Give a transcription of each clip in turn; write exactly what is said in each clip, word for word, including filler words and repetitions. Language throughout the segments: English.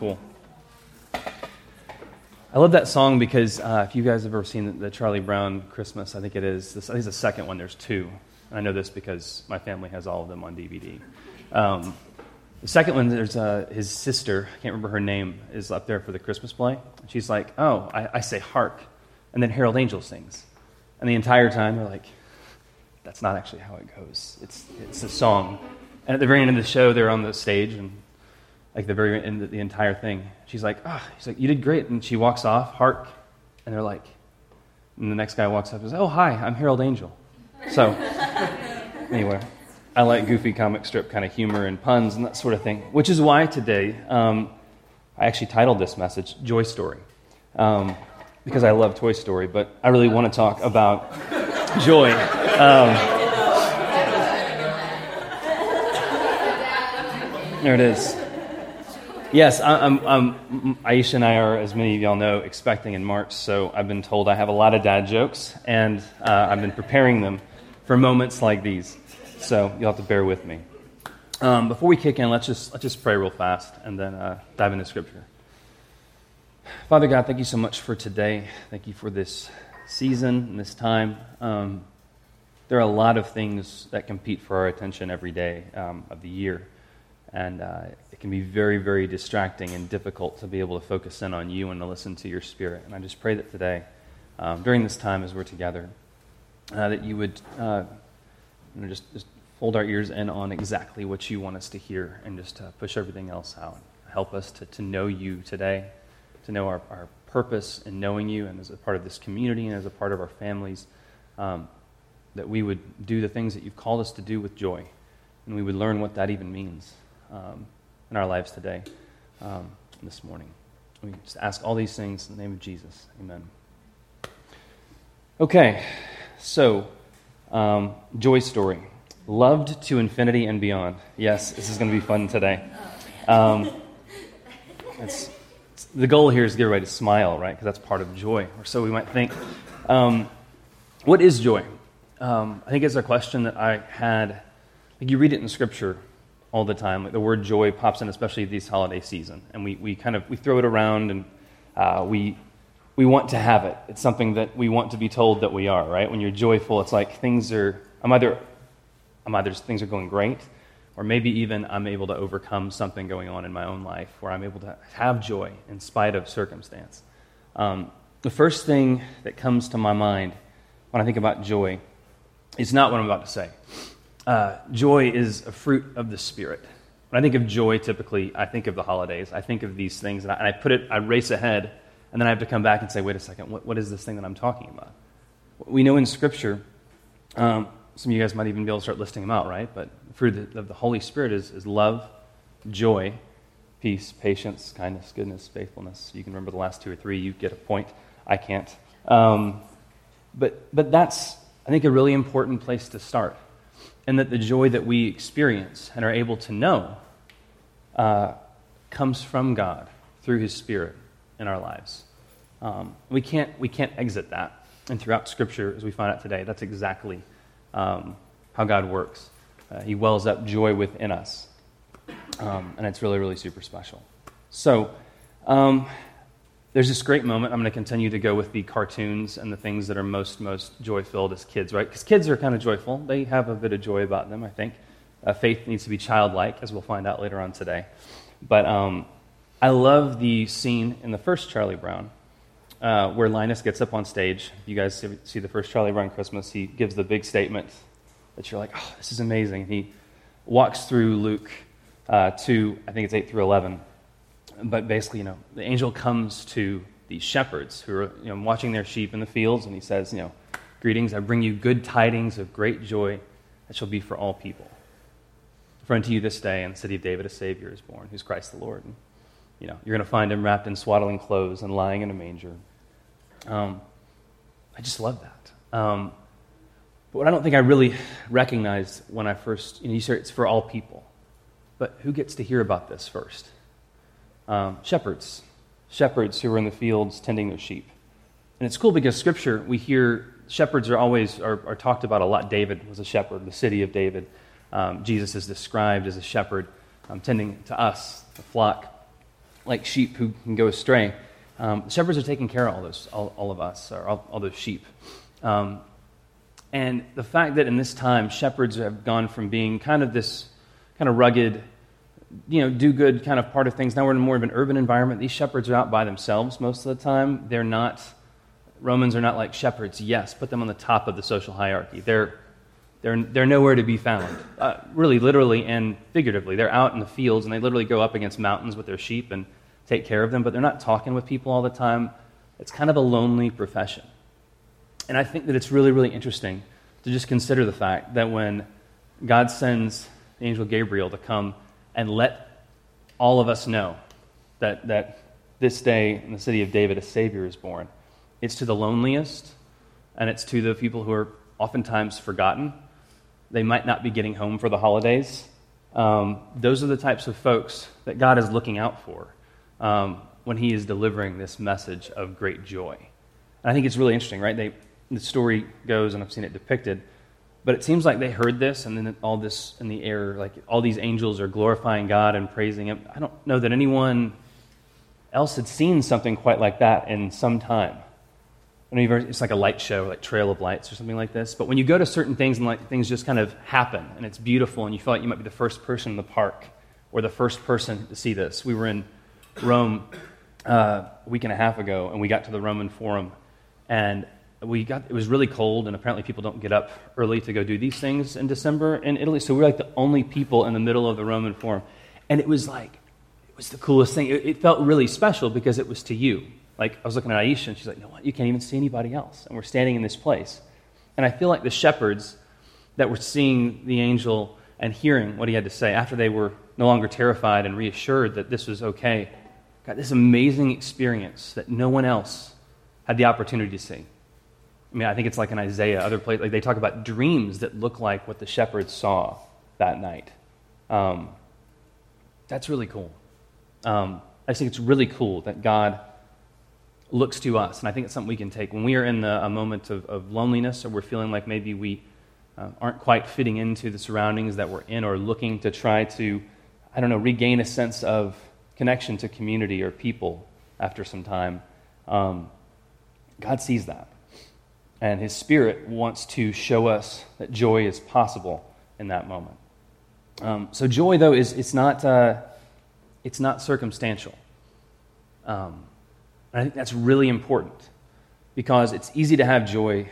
cool. I love that song because uh, if you guys have ever seen the, the Charlie Brown Christmas, I think it is, this, I think it's the second one, there's two. And I know this because my family has all of them on D V D. Um, the second one, there's uh, his sister, I can't remember her name, is up there for the Christmas play. She's like, oh, I, I say hark. And then Harold Angel sings. And the entire time, they're like, that's not actually how it goes. It's it's a song. And at the very end of the show, they're on the stage, and like the very end of the entire thing, she's like, ah, oh. She's like, you did great. And she walks off, hark. And they're like, and the next guy walks up and says, oh, hi, I'm Harold Angel. So anyway, I like goofy comic strip kind of humor and puns and that sort of thing, which is why today um, I actually titled this message Joy Story. Um Because I love Toy Story, but I really want to talk about joy. Um, there it is. Yes, I, I'm, I'm, Aisha and I are, as many of y'all know, expecting in March, so I've been told I have a lot of dad jokes, and uh, I've been preparing them for moments like these. So you'll have to bear with me. Um, before we kick in, let's just let's just pray real fast, and then uh, dive into Scripture. Father God, thank you so much for today. Thank you for this season and this time. Um, there are a lot of things that compete for our attention every day um, of the year, and uh, it can be very, very distracting and difficult to be able to focus in on you and to listen to your spirit. And I just pray that today, um, during this time as we're together, uh, that you would uh, you know, just, just fold our ears in on exactly what you want us to hear and just uh, push everything else out. Help us to, to know you today, to know our, our purpose in knowing you, and as a part of this community and as a part of our families, um, that we would do the things that you've called us to do with joy, and we would learn what that even means um, in our lives today, um, this morning. We just ask all these things in the name of Jesus. Amen. Okay, so um, joy story. Loved to infinity and beyond. Yes, this is going to be fun today. Um, it's... The goal here is to get everybody to smile, right? Because that's part of joy, or so we might think. Um, what is joy? Um, I think it's a question that I had. Like, you read it in Scripture all the time. Like, the word joy pops in, especially this holiday season, and we, we kind of we throw it around, and uh, we we want to have it. It's something that we want to be told that we are, right? When you're joyful, it's like things are. I'm either I'm either things are going great. Or maybe even I'm able to overcome something going on in my own life where I'm able to have joy in spite of circumstance. Um, the first thing that comes to my mind when I think about joy is not what I'm about to say. Uh, joy is a fruit of the Spirit. When I think of joy, typically, I think of the holidays. I think of these things, and I, and I put it, I race ahead, and then I have to come back and say, wait a second, what, what is this thing that I'm talking about? We know in Scripture, um, some of you guys might even be able to start listing them out, right? But the fruit of the Holy Spirit is, is love, joy, peace, patience, kindness, goodness, faithfulness. You can remember the last two or three. You get a point. I can't. Um, but but that's, I think, a really important place to start. And that the joy that we experience and are able to know uh, comes from God through His Spirit in our lives. Um, we can't we can't exit that. And throughout Scripture, as we find out today, that's exactly Um, how God works. Uh, he wells up joy within us. Um, and it's really, really super special. So um, there's this great moment. I'm going to continue to go with the cartoons and the things that are most, most joy-filled as kids, right? Because kids are kind of joyful. They have a bit of joy about them, I think. Uh, faith needs to be childlike, as we'll find out later on today. But um, I love the scene in the first Charlie Brown Uh, where Linus gets up on stage. You guys see the first Charlie Brown Christmas. He gives the big statement that you're like, oh, this is amazing. And he walks through Luke uh, two, I think it's eight through eleven. But basically, you know, the angel comes to these shepherds who are, you know, watching their sheep in the fields, and he says, you know, greetings, I bring you good tidings of great joy that shall be for all people. For unto you this day in the city of David a Savior is born, who's Christ the Lord. And, you know, you're going to find him wrapped in swaddling clothes and lying in a manger. Um, I just love that. Um, but what I don't think I really recognized when I first, you know, you said it's for all people. But who gets to hear about this first? Um, shepherds. Shepherds who are in the fields tending their sheep. And it's cool because Scripture, we hear shepherds are always, are, are talked about a lot. David was a shepherd, the city of David. Um, Jesus is described as a shepherd um, tending to us, the flock. like sheep who can go astray. Um, the shepherds are taking care of all those, all, all of us, or all, all those sheep. Um, and the fact that in this time, shepherds have gone from being kind of this kind of rugged, you know, do good kind of part of things. Now we're in more of an urban environment. These shepherds are out by themselves most of the time. They're not, Romans are not like shepherds. Yes, put them on the top of the social hierarchy. They're They're they're nowhere to be found, uh, really, literally and figuratively. They're out in the fields, and they literally go up against mountains with their sheep and take care of them, but they're not talking with people all the time. It's kind of a lonely profession. And I think that it's really, really interesting to just consider the fact that when God sends the angel Gabriel to come and let all of us know that, that this day in the city of David a Savior is born, it's to the loneliest, and it's to the people who are oftentimes forgotten. They might not be getting home for the holidays. Um, those are the types of folks that God is looking out for um, when he is delivering this message of great joy. And I think it's really interesting, right? They, the story goes, and I've seen it depicted, but it seems like they heard this, and then all this in the air, like all these angels are glorifying God and praising him. I don't know that anyone else had seen something quite like that in some time. It's like a light show, like Trail of Lights or something like this. But when you go to certain things and like things just kind of happen and it's beautiful and you feel like you might be the first person in the park or the first person to see this. We were in Rome uh, a week and a half ago, and we got to the Roman Forum, and we got it was really cold, and apparently people don't get up early to go do these things in December in Italy. So we were like the only people in the middle of the Roman Forum. And it was like, it was the coolest thing. It, it felt really special because it was to you. Like, I was looking at Aisha, and she's like, no, what? You can't even see anybody else. And we're standing in this place. And I feel like the shepherds that were seeing the angel and hearing what he had to say after they were no longer terrified and reassured that this was okay, got this amazing experience that no one else had the opportunity to see. I mean, I think it's like in Isaiah, other places, like they talk about dreams that look like what the shepherds saw that night. Um, that's really cool. Um, I just think it's really cool that God looks to us, and I think it's something we can take. When we are in the, a moment of, of loneliness, or we're feeling like maybe we uh, aren't quite fitting into the surroundings that we're in, or looking to try to, I don't know, regain a sense of connection to community or people after some time, um, God sees that. And his Spirit wants to show us that joy is possible in that moment. Um, so joy, though, is it's not, uh, it's not circumstantial. Um And I think that's really important, because it's easy to have joy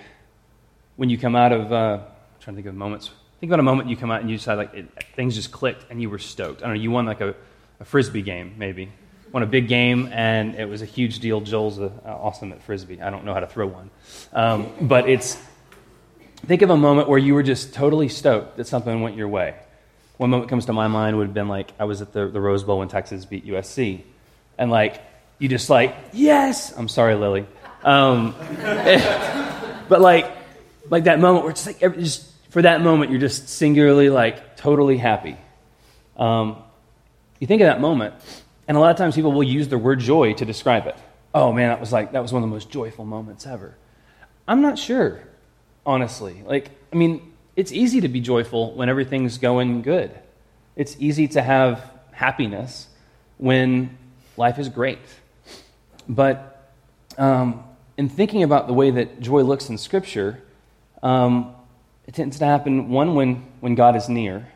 when you come out of, uh, I'm trying to think of moments. Think about a moment you come out and you decide, like, it, things just clicked and you were stoked. I don't know, you won, like, a, a Frisbee game, maybe. Won a big game, and it was a huge deal. Joel's uh, awesome at Frisbee. I don't know how to throw one. Um, but it's, think of a moment where you were just totally stoked that something went your way. One moment comes to my mind would have been, like, I was at the, the Rose Bowl when Texas beat U S C. And, like, you just like, yes! I'm sorry, Lily. Um, but like like that moment where it's like, every, just for that moment, you're just singularly, like, totally happy. Um, you think of that moment, and a lot of times people will use the word joy to describe it. Oh, man, that was like, that was one of the most joyful moments ever. I'm not sure, honestly. Like, I mean, it's easy to be joyful when everything's going good. It's easy to have happiness when life is great. But um, in thinking about the way that joy looks in Scripture, um, it tends to happen, one, when, when God is near,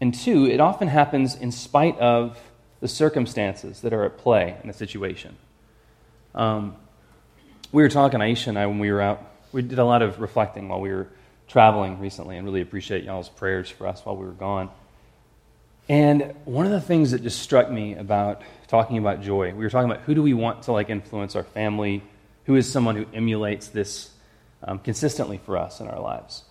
and two, it often happens in spite of the circumstances that are at play in the situation. Um, we were talking, Aisha and I, when we were out, we did a lot of reflecting while we were traveling recently, and really appreciate y'all's prayers for us while we were gone. And one of the things that just struck me about talking about joy, we were talking about who do we want to, like, influence our family, who is someone who emulates this um, consistently for us in our lives.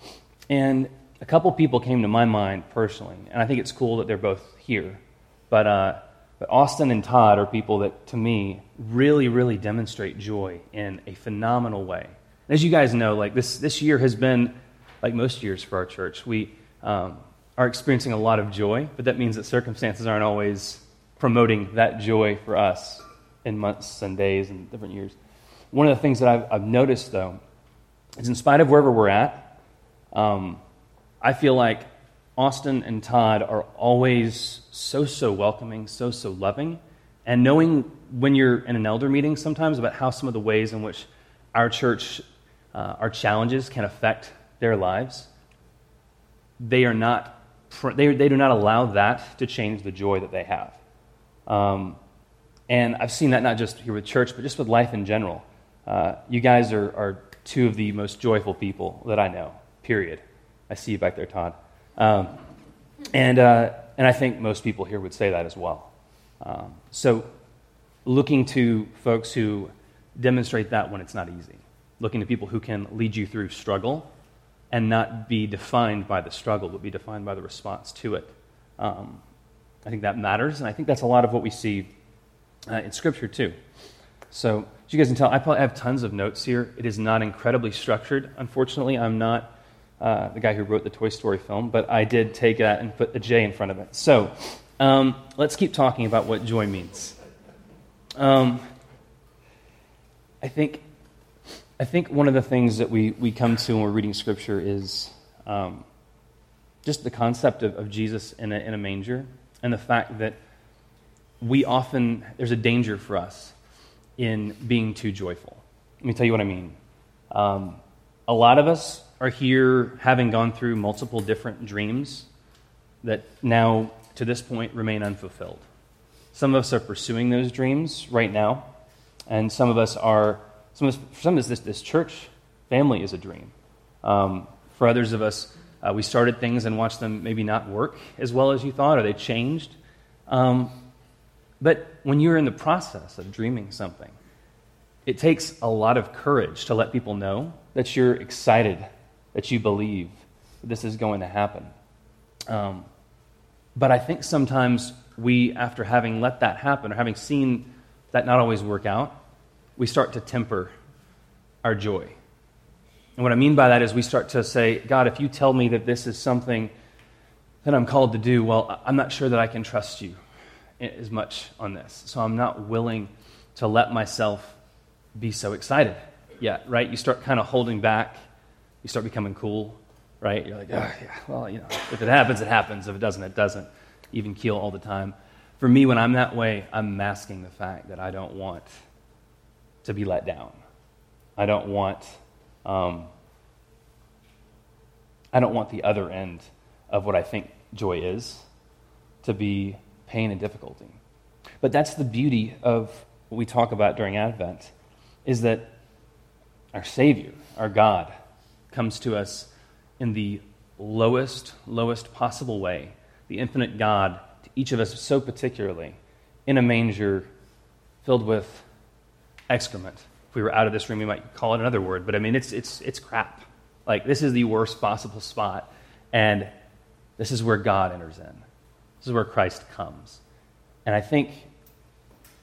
And a couple people came to my mind personally, and I think it's cool that they're both here. But, uh, but Austin and Todd are people that, to me, really, really demonstrate joy in a phenomenal way. And as you guys know, like this, this year has been, like most years for our church, we... Um, are experiencing a lot of joy, but that means that circumstances aren't always promoting that joy for us in months and days and different years. One of the things that I've, I've noticed, though, is in spite of wherever we're at, um, I feel like Austin and Todd are always so, so welcoming, so, so loving, And knowing when you're in an elder meeting sometimes about how some of the ways in which our church, uh, our challenges can affect their lives, they are not they they do not allow that to change the joy that they have. Um, and I've seen that not just here with church, but just with life in general. Uh, you guys are, are two of the most joyful people that I know, period. I see you back there, Todd. Um, and uh, and I think most people here would say that as well. Um, so looking to folks who demonstrate that when it's not easy, looking to people who can lead you through struggle and not be defined by the struggle, but be defined by the response to it. Um, I think that matters, and I think that's a lot of what we see uh, in Scripture too. So as you guys can tell, I probably have tons of notes here. It is not incredibly structured. Unfortunately, I'm not uh, the guy who wrote the Toy Story film, but I did take that and put a J in front of it. So um, let's keep talking about what joy means. Um, I think... I think one of the things that we, we come to when we're reading Scripture is um, just the concept of, of Jesus in a, in a manger, and the fact that we often, there's a danger for us in being too joyful. Let me tell you what I mean. Um, a lot of us are here having gone through multiple different dreams that now, to this point, remain unfulfilled. Some of us are pursuing those dreams right now, and some of us are Some of us, for some of us, this, this church family is a dream. Um, for others of us, uh, we started things and watched them maybe not work as well as you thought, or they changed. Um, but when you're in the process of dreaming something, it takes a lot of courage to let people know that you're excited, that you believe that this is going to happen. Um, but I think sometimes we, after having let that happen, or having seen that not always work out, we start to temper our joy. And what I mean by that is we start to say, God, if you tell me that this is something that I'm called to do, well, I'm not sure that I can trust you as much on this. So I'm not willing to let myself be so excited yet, right? You start kind of holding back. You start becoming cool, right? You're like, oh, yeah, well, you know, if it happens, it happens. If it doesn't, it doesn't. Even keel all the time. For me, when I'm that way, I'm masking the fact that I don't want to be let down. I don't want um, I don't want the other end of what I think joy is to be pain and difficulty. But that's the beauty of what we talk about during Advent, is that our Savior, our God, comes to us in the lowest, lowest possible way, the infinite God, to each of us so particularly, in a manger filled with excrement. If we were out of this room, we might call it another word, but I mean, it's it's it's crap. Like, this is the worst possible spot, and this is where God enters in. This is where Christ comes. And I think,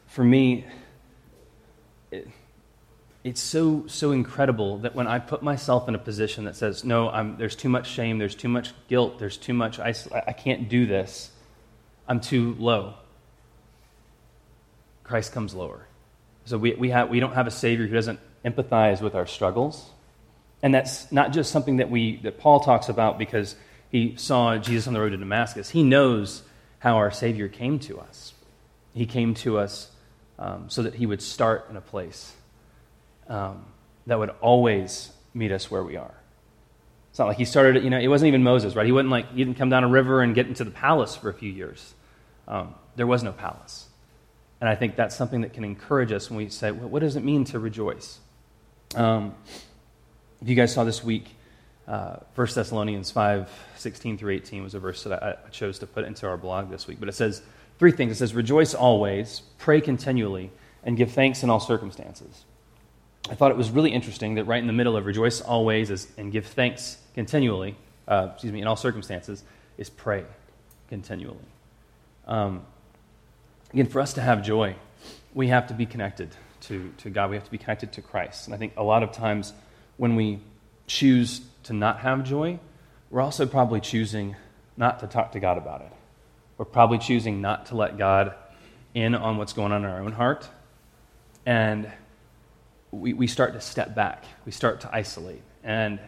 for me, it, it's so so incredible that when I put myself in a position that says, no, I'm, there's too much shame, there's too much guilt, there's too much, I, I can't do this, I'm too low, Christ comes lower. So we we have we don't have a Savior who doesn't empathize with our struggles, and that's not just something that we that Paul talks about because he saw Jesus on the road to Damascus. He knows how our Savior came to us. He came to us um, so that he would start in a place um, that would always meet us where we are. It's not like he started, you know, it wasn't even Moses, right? He wasn't like he didn't come down a river and get into the palace for a few years. Um, there was no palace. And I think that's something that can encourage us when we say, well, what does it mean to rejoice? Um, if you guys saw this week, uh, First Thessalonians five, sixteen through eighteen was a verse that I, I chose to put into our blog this week. But it says three things. It says, rejoice always, pray continually, and give thanks in all circumstances. I thought it was really interesting that right in the middle of rejoice always is, and give thanks continually, uh, excuse me, in all circumstances, is pray continually. Um Again, for us to have joy, we have to be connected to, to God. We have to be connected to Christ. And I think a lot of times when we choose to not have joy, we're also probably choosing not to talk to God about it. We're probably choosing not to let God in on what's going on in our own heart. And we, we start to step back. We start to isolate. And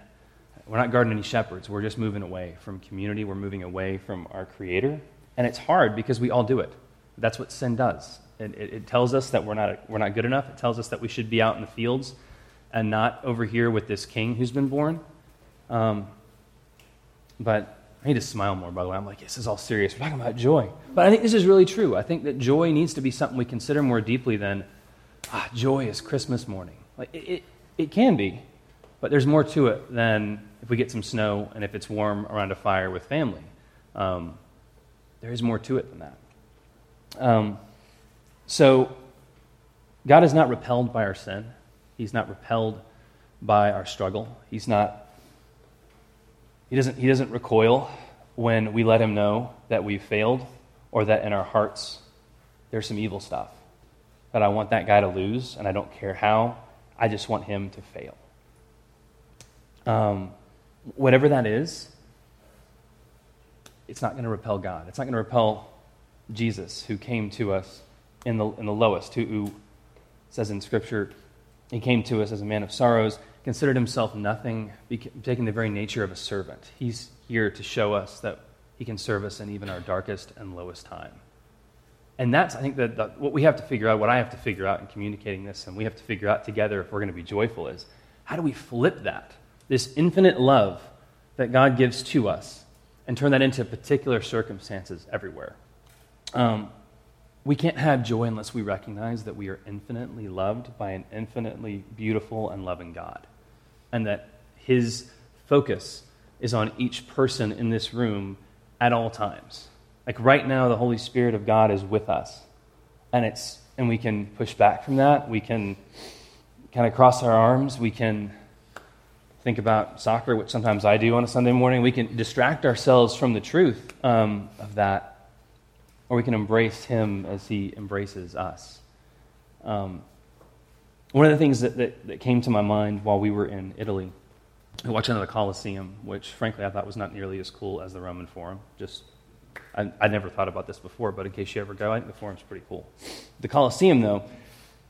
we're not guarding any shepherds. We're just moving away from community. We're moving away from our Creator. And it's hard because we all do it. That's what sin does. It, it, it tells us that we're not we're not good enough. It tells us that we should be out in the fields and not over here with this king who's been born. Um, but I need to smile more, by the way. I'm like, this is all serious. We're talking about joy. But I think this is really true. I think that joy needs to be something we consider more deeply than, ah, joy is Christmas morning. Like it, it, it can be, but there's more to it than if we get some snow and if it's warm around a fire with family. Um, there is more to it than that. Um, so God is not repelled by our sin. He's not repelled by our struggle. He's not. He doesn't. He doesn't recoil when we let him know that we've failed, or that in our hearts there's some evil stuff that I want that guy to lose, and I don't care how. I just want him to fail. Um, whatever that is, it's not going to repel God. It's not going to repel Jesus, who came to us in the in the lowest, who, who says in Scripture, he came to us as a man of sorrows, considered himself nothing, taking the very nature of a servant. He's here to show us that he can serve us in even our darkest and lowest time. And that's, I think, that the, what we have to figure out, what I have to figure out in communicating this, and we have to figure out together if we're going to be joyful, is how do we flip that, this infinite love that God gives to us, and turn that into particular circumstances everywhere. Um, we can't have joy unless we recognize that we are infinitely loved by an infinitely beautiful and loving God, and that his focus is on each person in this room at all times. Like right now, the Holy Spirit of God is with us, and it's and we can push back from that. We can kind of cross our arms. We can think about soccer, which sometimes I do on a Sunday morning. We can distract ourselves from the truth um, of that. Or we can embrace him as he embraces us. Um, one of the things that, that, that came to my mind while we were in Italy, watching the Colosseum, which frankly I thought was not nearly as cool as the Roman Forum. Just, I, I never thought about this before, but in case you ever go, I think the Forum's pretty cool. The Colosseum, though,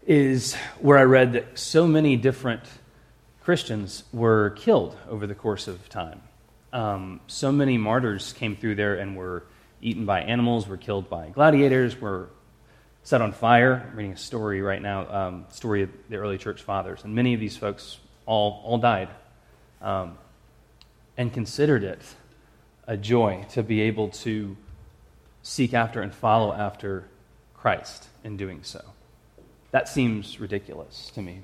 is where I read that so many different Christians were killed over the course of time. Um, so many martyrs came through there and were eaten by animals, were killed by gladiators, were set on fire. I'm reading a story right now, um, story of the early church fathers, and many of these folks all all died, um, and considered it a joy to be able to seek after and follow after Christ in doing so. That seems ridiculous to me.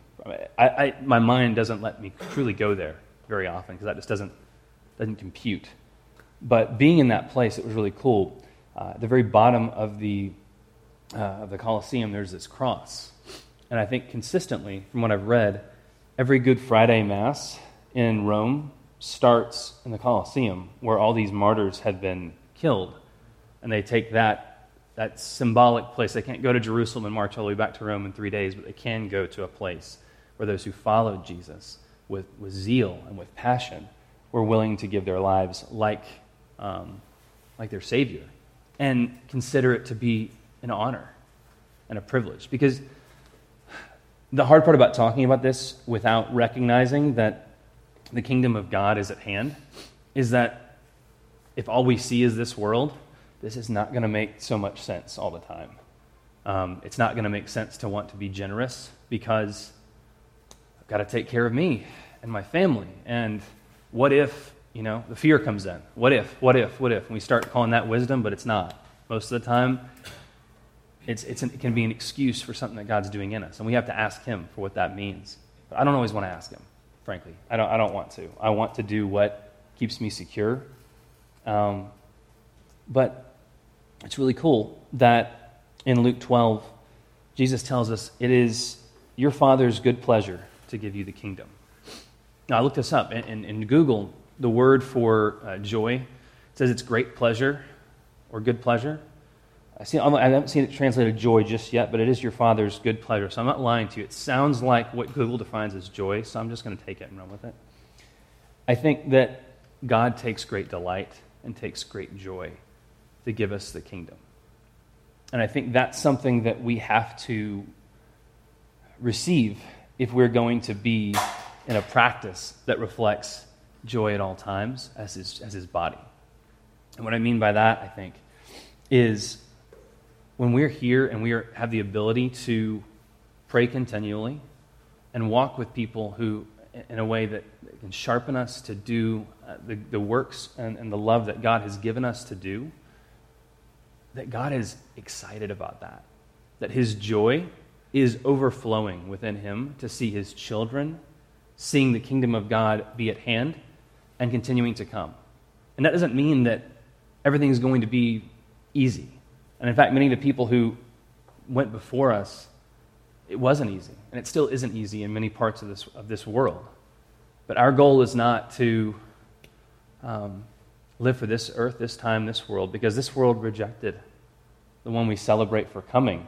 I, I, my mind doesn't let me truly go there very often because that just doesn't doesn't compute. But being in that place, it was really cool. Uh, at the very bottom of the uh, of the Colosseum, there's this cross. And I think consistently, from what I've read, every Good Friday Mass in Rome starts in the Colosseum, where all these martyrs had been killed. And they take that, that symbolic place. They can't go to Jerusalem and march all the way back to Rome in three days, but they can go to a place where those who followed Jesus with, with zeal and with passion were willing to give their lives like Um, like their Savior, and consider it to be an honor and a privilege. Because the hard part about talking about this without recognizing that the kingdom of God is at hand is that if all we see is this world, this is not going to make so much sense all the time. Um, it's not going to make sense to want to be generous because I've got to take care of me and my family. And what if You know, the fear comes in. What if, what if, what if? And we start calling that wisdom, but it's not. Most of the time, it's, it's an, it can be an excuse for something that God's doing in us, and we have to ask him for what that means. But I don't always want to ask him, frankly. I don't I don't want to. I want to do what keeps me secure. Um, but it's really cool that in Luke twelve, Jesus tells us it is your Father's good pleasure to give you the kingdom. Now, I looked this up in, in, in Google. The word for uh, joy, it says it's great pleasure or good pleasure. I see. I haven't seen it translated joy just yet, but it is your Father's good pleasure. So I'm not lying to you. It sounds like what Google defines as joy, so I'm just going to take it and run with it. I think that God takes great delight and takes great joy to give us the kingdom. And I think that's something that we have to receive if we're going to be in a practice that reflects joy at all times as his as his body. And what I mean by that, I think, is when we're here and we are, have the ability to pray continually and walk with people who, in a way that can sharpen us to do uh, the, the works and, and the love that God has given us to do, that God is excited about that, that His joy is overflowing within Him to see His children, seeing the kingdom of God be at hand and continuing to come. And that doesn't mean that everything is going to be easy. And in fact, many of the people who went before us, it wasn't easy, and it still isn't easy in many parts of this of this world. But our goal is not to um, live for this earth, this time, this world, because this world rejected the one we celebrate for coming.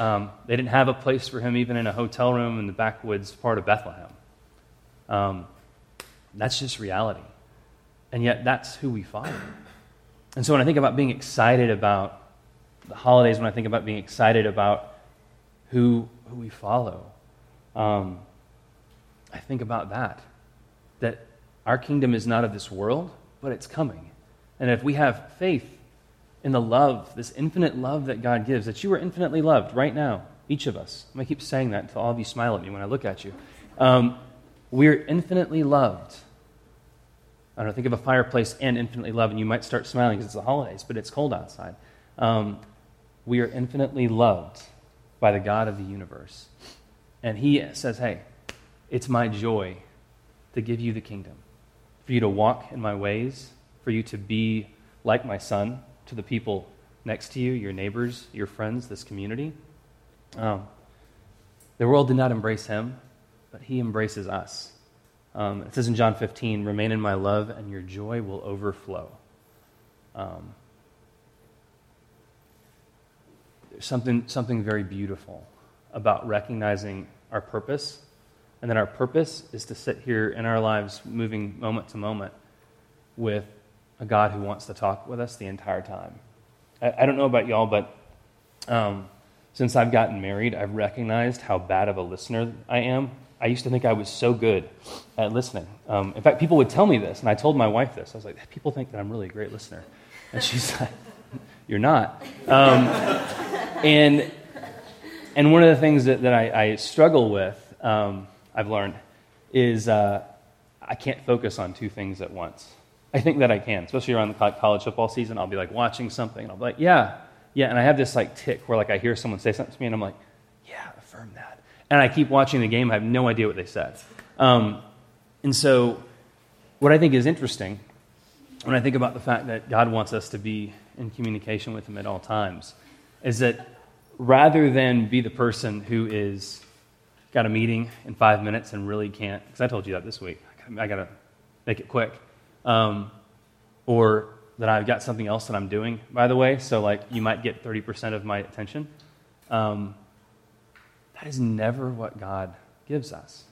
Um, they didn't have a place for him even in a hotel room in the backwoods part of Bethlehem. Um, that's just reality. And yet that's who we follow. And so when I think about being excited about the holidays, when I think about being excited about who, who we follow, um, I think about that, that our kingdom is not of this world, but it's coming. And if we have faith in the love, this infinite love that God gives, that you are infinitely loved right now, each of us. I'm going to keep saying that until all of you smile at me when I look at you. Um, we're infinitely loved. I don't know, think of a fireplace and infinitely loved, and you might start smiling because it's the holidays, but it's cold outside. Um, we are infinitely loved by the God of the universe. And He says, hey, it's my joy to give you the kingdom, for you to walk in my ways, for you to be like my Son, to the people next to you, your neighbors, your friends, this community. Um, the world did not embrace Him, but He embraces us. Um, it says in John fifteen, remain in my love and your joy will overflow. Um, there's something, something very beautiful about recognizing our purpose, and that our purpose is to sit here in our lives moving moment to moment with a God who wants to talk with us the entire time. I, I don't know about y'all, but um, since I've gotten married, I've recognized how bad of a listener I am. I used to think I was so good at listening. Um, in fact, people would tell me this, and I told my wife this. I was like, people think that I'm really a great listener. And she's like, you're not. Um, and and one of the things that, that I, I struggle with, um, I've learned, is uh, I can't focus on two things at once. I think that I can, especially around the college football season. I'll be like watching something, and I'll be like, yeah, yeah. And I have this like tick where like I hear someone say something to me, and I'm like, yeah, affirm that. And I keep watching the game. I have no idea what they said. Um, and so what I think is interesting when I think about the fact that God wants us to be in communication with Him at all times is that rather than be the person who is got a meeting in five minutes and really can't, because I told you that this week, I got to make it quick. Um, or that I've got something else that I'm doing, by the way, so like you might get thirty percent of my attention. Um, that is never what God gives us.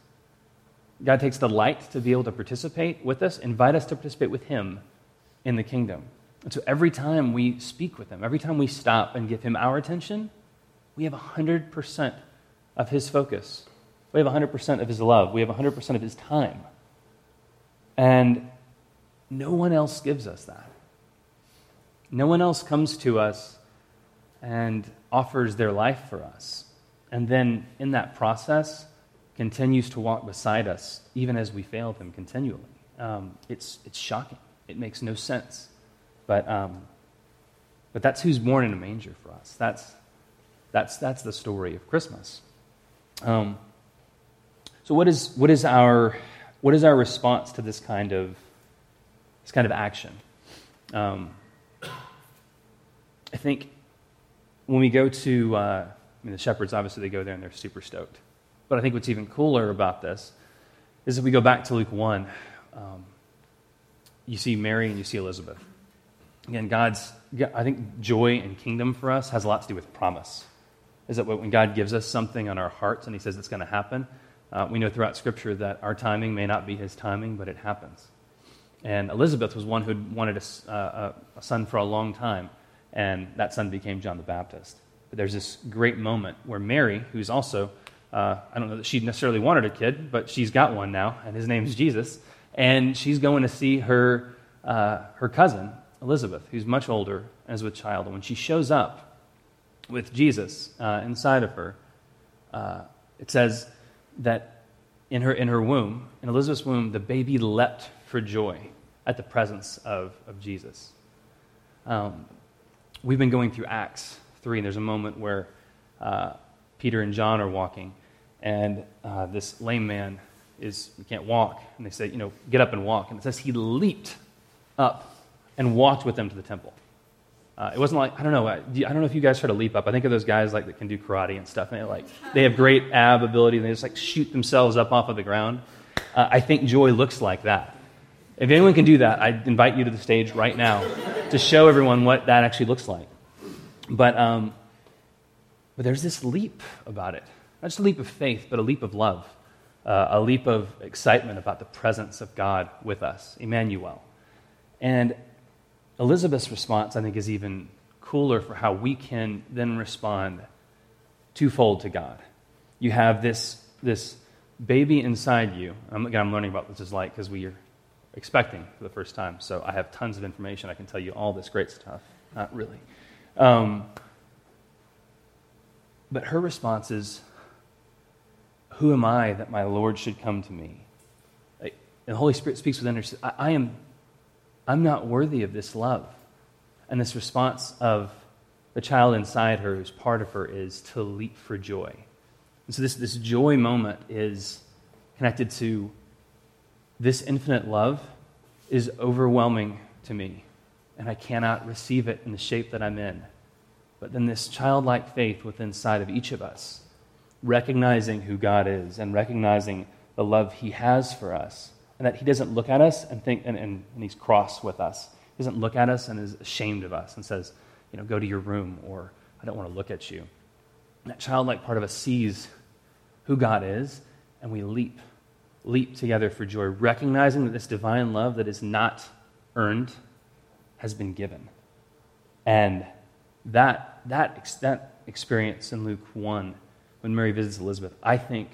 God takes delight to be able to participate with us, invite us to participate with Him in the kingdom. And so every time we speak with Him, every time we stop and give Him our attention, we have one hundred percent of His focus. We have one hundred percent of His love. We have one hundred percent of His time. And no one else gives us that. No one else comes to us and offers their life for us. And then in that process, continues to walk beside us, even as we fail them continually. Um, it's it's shocking. It makes no sense. But um, but that's who's born in a manger for us. That's that's that's the story of Christmas. Um, so what is what is our what is our response to this kind of It's kind of action. Um, I think when we go to, uh, I mean, the shepherds, obviously, they go there and they're super stoked. But I think what's even cooler about this is if we go back to Luke one, um, you see Mary and you see Elizabeth. Again, God's, I think joy and kingdom for us has a lot to do with promise. Is that when God gives us something on our hearts and He says it's going to happen, uh, we know throughout Scripture that our timing may not be His timing, but it happens. And Elizabeth was one who wanted a, uh, a son for a long time, and that son became John the Baptist. But there's this great moment where Mary, who's also, uh, I don't know that she necessarily wanted a kid, but she's got one now, and his name's Jesus, and she's going to see her uh, her cousin, Elizabeth, who's much older and is with child. And when she shows up, with Jesus uh, inside of her, uh, it says that in her in her womb, in Elizabeth's womb, the baby leapt for joy at the presence of, of Jesus. Um, we've been going through Acts three, and there's a moment where uh, Peter and John are walking, and uh, this lame man is, he can't walk, and they say, you know, get up and walk. And it says he leaped up and walked with them to the temple. Uh, it wasn't like, I don't know, I, I don't know if you guys try to leap up. I think of those guys like that can do karate and stuff, and they like they have great ab ability, and they just like shoot themselves up off of the ground. Uh, I think joy looks like that. If anyone can do that, I invite you to the stage right now to show everyone what that actually looks like. But um, but there's this leap about it. Not just a leap of faith, but a leap of love, uh, a leap of excitement about the presence of God with us, Emmanuel. And Elizabeth's response, I think, is even cooler for how we can then respond twofold to God. You have this, this baby inside you. I'm, again, I'm learning about what this is like because we are expecting for the first time, so I have tons of information. I can tell you all this great stuff. Not really. Um, but her response is, who am I that my Lord should come to me? Like, and the Holy Spirit speaks within her. I, I am, I'm not worthy of this love. And this response of the child inside her, who's part of her, is to leap for joy. And so this, this joy moment is connected to this infinite love is overwhelming to me, and I cannot receive it in the shape that I'm in. But then this childlike faith within inside of each of us, recognizing who God is and recognizing the love he has for us, and that he doesn't look at us and think and, and, and he's cross with us. He doesn't look at us and is ashamed of us and says, you know, go to your room, or I don't want to look at you. And that childlike part of us sees who God is, and we leap, leap together for joy, recognizing that this divine love that is not earned has been given. And that, that, that experience in Luke one, when Mary visits Elizabeth, I think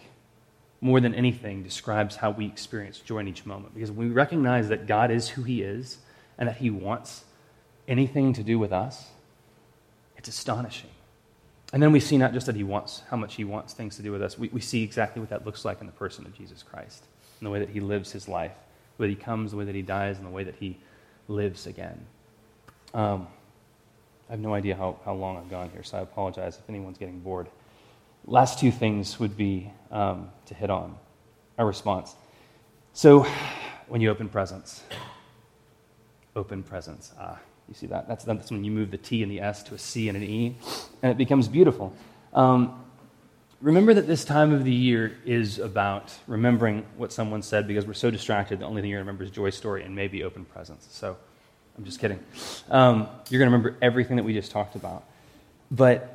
more than anything describes how we experience joy in each moment. Because we recognize that God is who he is and that he wants anything to do with us, it's astonishing. And then we see not just that he wants, how much he wants things to do with us, we, we see exactly what that looks like in the person of Jesus Christ, in the way that he lives his life, the way that he comes, the way that he dies, and the way that he lives again. Um, I have no idea how, how long I've gone here, so I apologize if anyone's getting bored. Last two things would be um, to hit on our response. So when you open presents, open presents. Ah, you see that? That's, that's when you move the T and the S to a C and an E, and it becomes beautiful. Um, remember that this time of the year is about remembering what someone said, because we're so distracted, the only thing you remember is Joy's story and maybe open presents. So I'm just kidding. Um, you're going to remember everything that we just talked about. But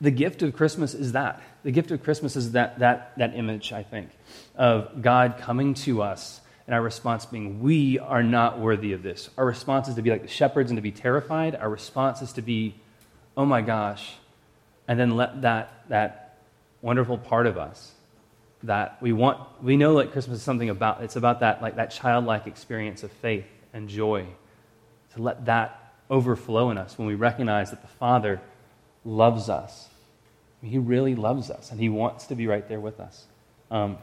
the gift of Christmas is that. The gift of Christmas is that that that image, I think, of God coming to us and our response being, we are not worthy of this. Our response is to be like the shepherds and to be terrified. Our response is to be, oh my gosh, and then let that that wonderful part of us that we want, we know like Christmas is something about, it's about that like that childlike experience of faith and joy, to let that overflow in us when we recognize that the Father loves us. He really loves us, and he wants to be right there with us. Um,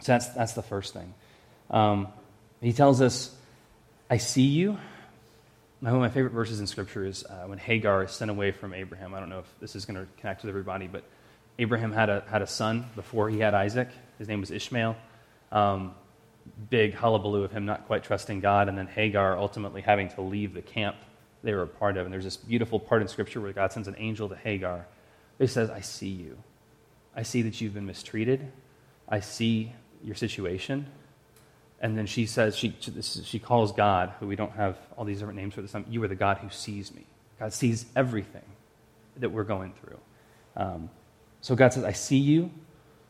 so that's that's the first thing. Um, he tells us, I see you. One of my favorite verses in Scripture is uh, when Hagar is sent away from Abraham. I don't know if this is going to connect with everybody, but Abraham had a, had a son before he had Isaac. His name was Ishmael. Um, big hullabaloo of him not quite trusting God, and then Hagar ultimately having to leave the camp they were a part of. And there's this beautiful part in Scripture where God sends an angel to Hagar. He says, I see you. I see that you've been mistreated. I see your situation. And then she says, she this is, she calls God, who we don't have all these different names for this time, you are the God who sees me. God sees everything that we're going through. Um, so God says, I see you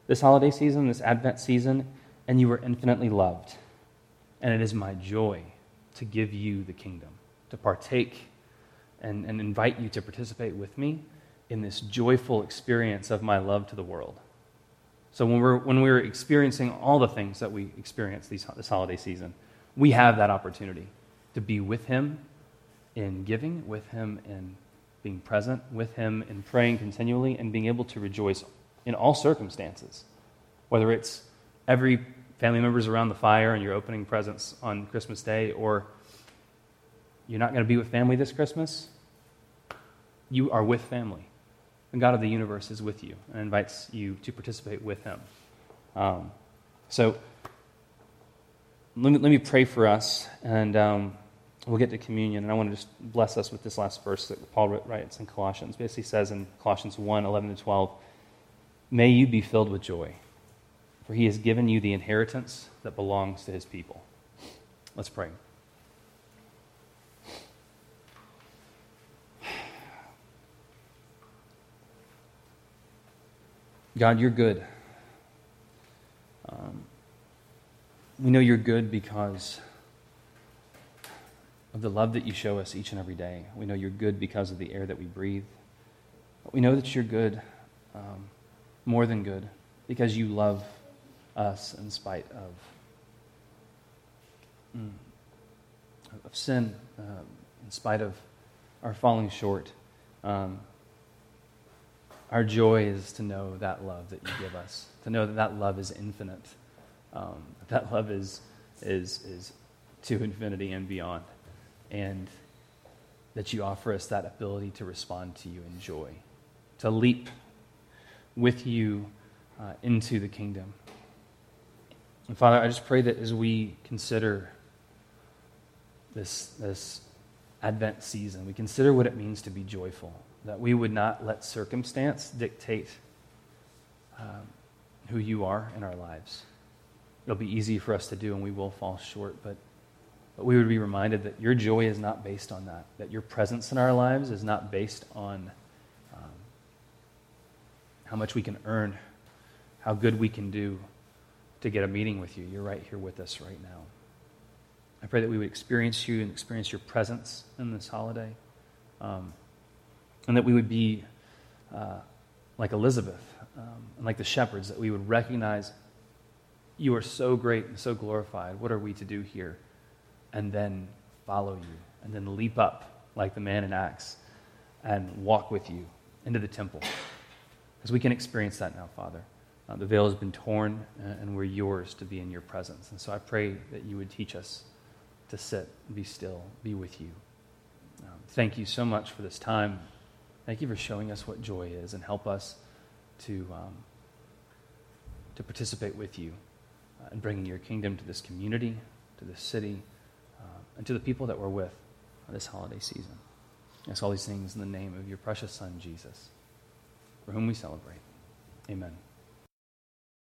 this holiday season, this Advent season, and you are infinitely loved. And it is my joy to give you the kingdom, to partake and, and invite you to participate with me in this joyful experience of my love to the world. So when we're when we're experiencing all the things that we experience these, this holiday season, we have that opportunity to be with him in giving, with him in being present with him and praying continually and being able to rejoice in all circumstances, whether it's every family member's around the fire and you're opening presents on Christmas Day, or you're not going to be with family this Christmas, you are with family. The God of the universe is with you and invites you to participate with him. Um, so let me, let me pray for us, and um, we'll get to communion. And I want to just bless us with this last verse that Paul writes in Colossians. Basically says in Colossians one, eleven to twelve, "May you be filled with joy, for he has given you the inheritance that belongs to his people." Let's pray. God, you're good. Um, we know you're good because of the love that you show us each and every day. We know you're good because of the air that we breathe. But we know that you're good, um, more than good, because you love us in spite of, mm, of sin, uh, in spite of our falling short. Um, Our joy is to know that love that you give us, to know that that love is infinite, um, that love is is is to infinity and beyond, and that you offer us that ability to respond to you in joy, to leap with you uh, into the kingdom. And Father, I just pray that as we consider this this Advent season, we consider what it means to be joyful, that we would not let circumstance dictate um, who you are in our lives. It'll be easy for us to do, and we will fall short, but, but we would be reminded that your joy is not based on that, that your presence in our lives is not based on um, how much we can earn, how good we can do to get a meeting with you. You're right here with us right now. I pray that we would experience you and experience your presence in this holiday, um, and that we would be uh, like Elizabeth, um, and like the shepherds, that we would recognize you are so great and so glorified. What are we to do here? And then follow you, and then leap up like the man in Acts and walk with you into the temple. Because we can experience that now, Father. Uh, the veil has been torn, and we're yours to be in your presence. And so I pray that you would teach us to sit, be still, be with you. Um, thank you so much for this time. Thank you for showing us what joy is, and help us to um, to participate with you uh, in bringing your kingdom to this community, to this city, uh, and to the people that we're with this holiday season. I ask all these things in the name of your precious Son, Jesus, for whom we celebrate. Amen.